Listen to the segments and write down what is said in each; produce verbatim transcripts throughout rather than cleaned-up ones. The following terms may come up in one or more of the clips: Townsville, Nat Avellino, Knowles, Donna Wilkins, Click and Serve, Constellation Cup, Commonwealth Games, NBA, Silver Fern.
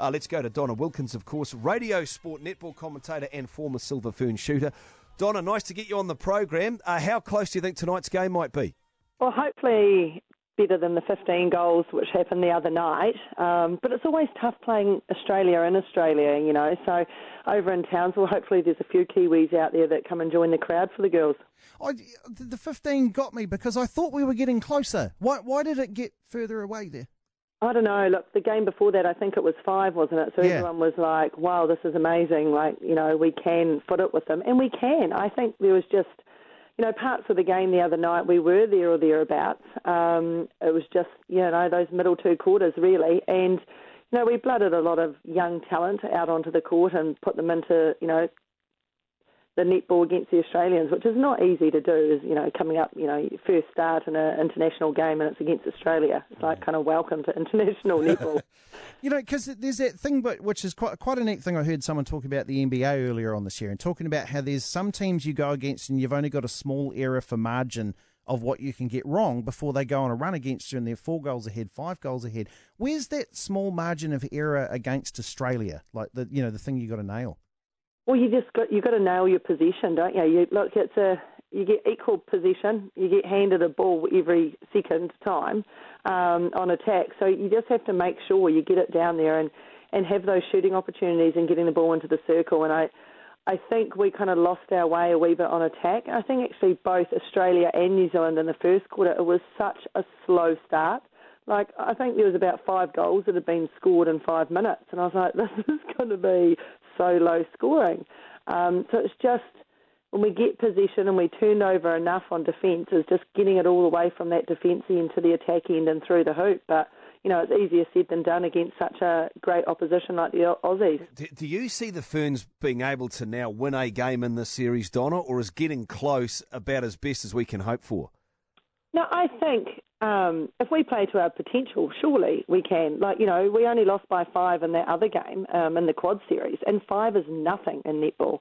Uh, let's go to Donna Wilkins, of course, radio sport netball commentator and former Silver Fern shooter. Donna, nice to get you on the program. Uh, how close do you think tonight's game might be? Well, hopefully better than the fifteen goals which happened the other night. Um, but it's always tough playing Australia in Australia, you know. So over in Townsville, hopefully there's a few Kiwis out there that come and join the crowd for the girls. I, the fifteen got me because I thought we were getting closer. Why, why did it get further away there? I don't know. Look, the game before that, I think it was five, wasn't it? So yeah. Everyone was like, wow, this is amazing. Like, you know, we can foot it with them. And we can. I think there was just... You know, parts of the game the other night, we were there or thereabouts. Um, it was just, you know, those middle two quarters, really. And, you know, we blooded a lot of young talent out onto the court and put them into, you know, the netball against the Australians, which is not easy to do, is, you know, coming up, you know, first start in an international game and it's against Australia. It's like kind of welcome to international netball. You know, because there's that thing, but which is quite quite a neat thing I heard someone talk about the N B A earlier on this year, and talking about how there's some teams you go against and you've only got a small error for margin of what you can get wrong before they go on a run against you and they're four goals ahead, five goals ahead. Where's that small margin of error against Australia? Like, the you know, the thing you got to nail. Well, you just got you got to nail your possession, don't you? You look, it's a you get equal possession. You get handed a ball every second time um, on attack, so you just have to make sure you get it down there and, and have those shooting opportunities and getting the ball into the circle. And I I think we kind of lost our way a wee bit on attack. I think actually both Australia and New Zealand in the first quarter, it was such a slow start. Like, I think there was about five goals that had been scored in five minutes, and I was like, this is going to be so low scoring. Um, so it's just when we get possession and we turn over enough on defence, is just getting it all the way from that defence end to the attack end and through the hoop. But, you know, it's easier said than done against such a great opposition like the Aussies. Do, do you see the Ferns being able to now win a game in this series, Donna, or is getting close about as best as we can hope for? No, I think um, if we play to our potential, surely we can. Like, you know, we only lost by five in that other game um, in the quad series, and five is nothing in netball.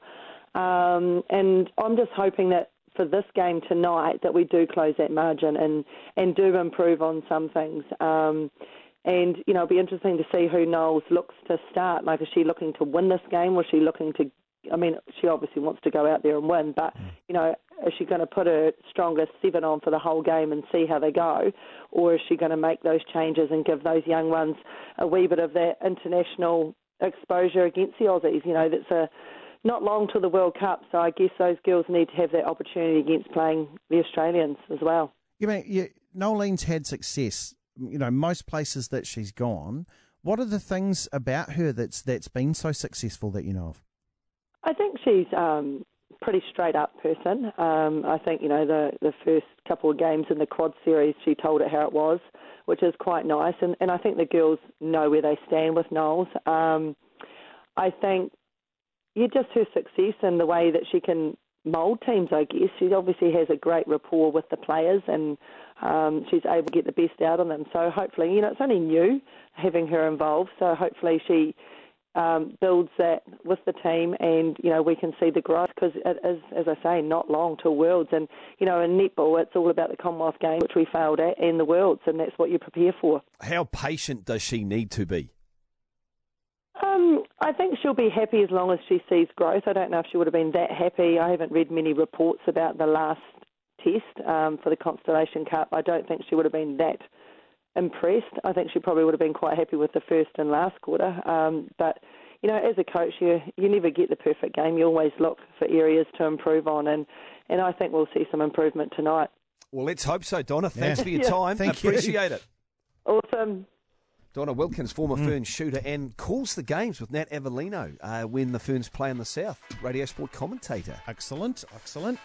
Um, and I'm just hoping that for this game tonight that we do close that margin and, and do improve on some things. Um, and, you know, it'll be interesting to see who Knowles looks to start. Like, is she looking to win this game, or is she looking to... I mean, she obviously wants to go out there and win, but, you know, is she going to put her strongest seven on for the whole game and see how they go, or is she going to make those changes and give those young ones a wee bit of that international exposure against the Aussies? You know, that's a, not long till the World Cup, so I guess those girls need to have that opportunity against playing the Australians as well. You mean, you, Nolene's had success, you know, most places that she's gone. What are the things about her that's that's been so successful that you know of? I think she's a um, pretty straight-up person. Um, I think, you know, the, the first couple of games in the quad series, she told it how it was, which is quite nice. And, and I think the girls know where they stand with Knowles. Um, I think yeah, just her success and the way that she can mould teams, I guess. She obviously has a great rapport with the players, and um, she's able to get the best out of them. So hopefully, you know, it's only new having her involved, so hopefully she... Um, builds that with the team, and you know we can see the growth, because it is, as I say, not long till Worlds. And you know in netball it's all about the Commonwealth Games, which we failed at, and the Worlds, and that's what you prepare for. How patient does she need to be? Um, I think she'll be happy as long as she sees growth. I don't know if she would have been that happy. I haven't read many reports about the last test um, for the Constellation Cup. I don't think she would have been that impressed. I think she probably would have been quite happy with the first and last quarter. Um, but, you know, as a coach, you you never get the perfect game. You always look for areas to improve on, and, and I think we'll see some improvement tonight. Well, let's hope so, Donna. Thanks yeah. for your yeah. time. Thank Appreciate you. it. Awesome. Donna Wilkins, former mm. Ferns shooter, and calls the games with Nat Avellino uh, when the Ferns play in the South. Radio Sport commentator. Excellent, excellent.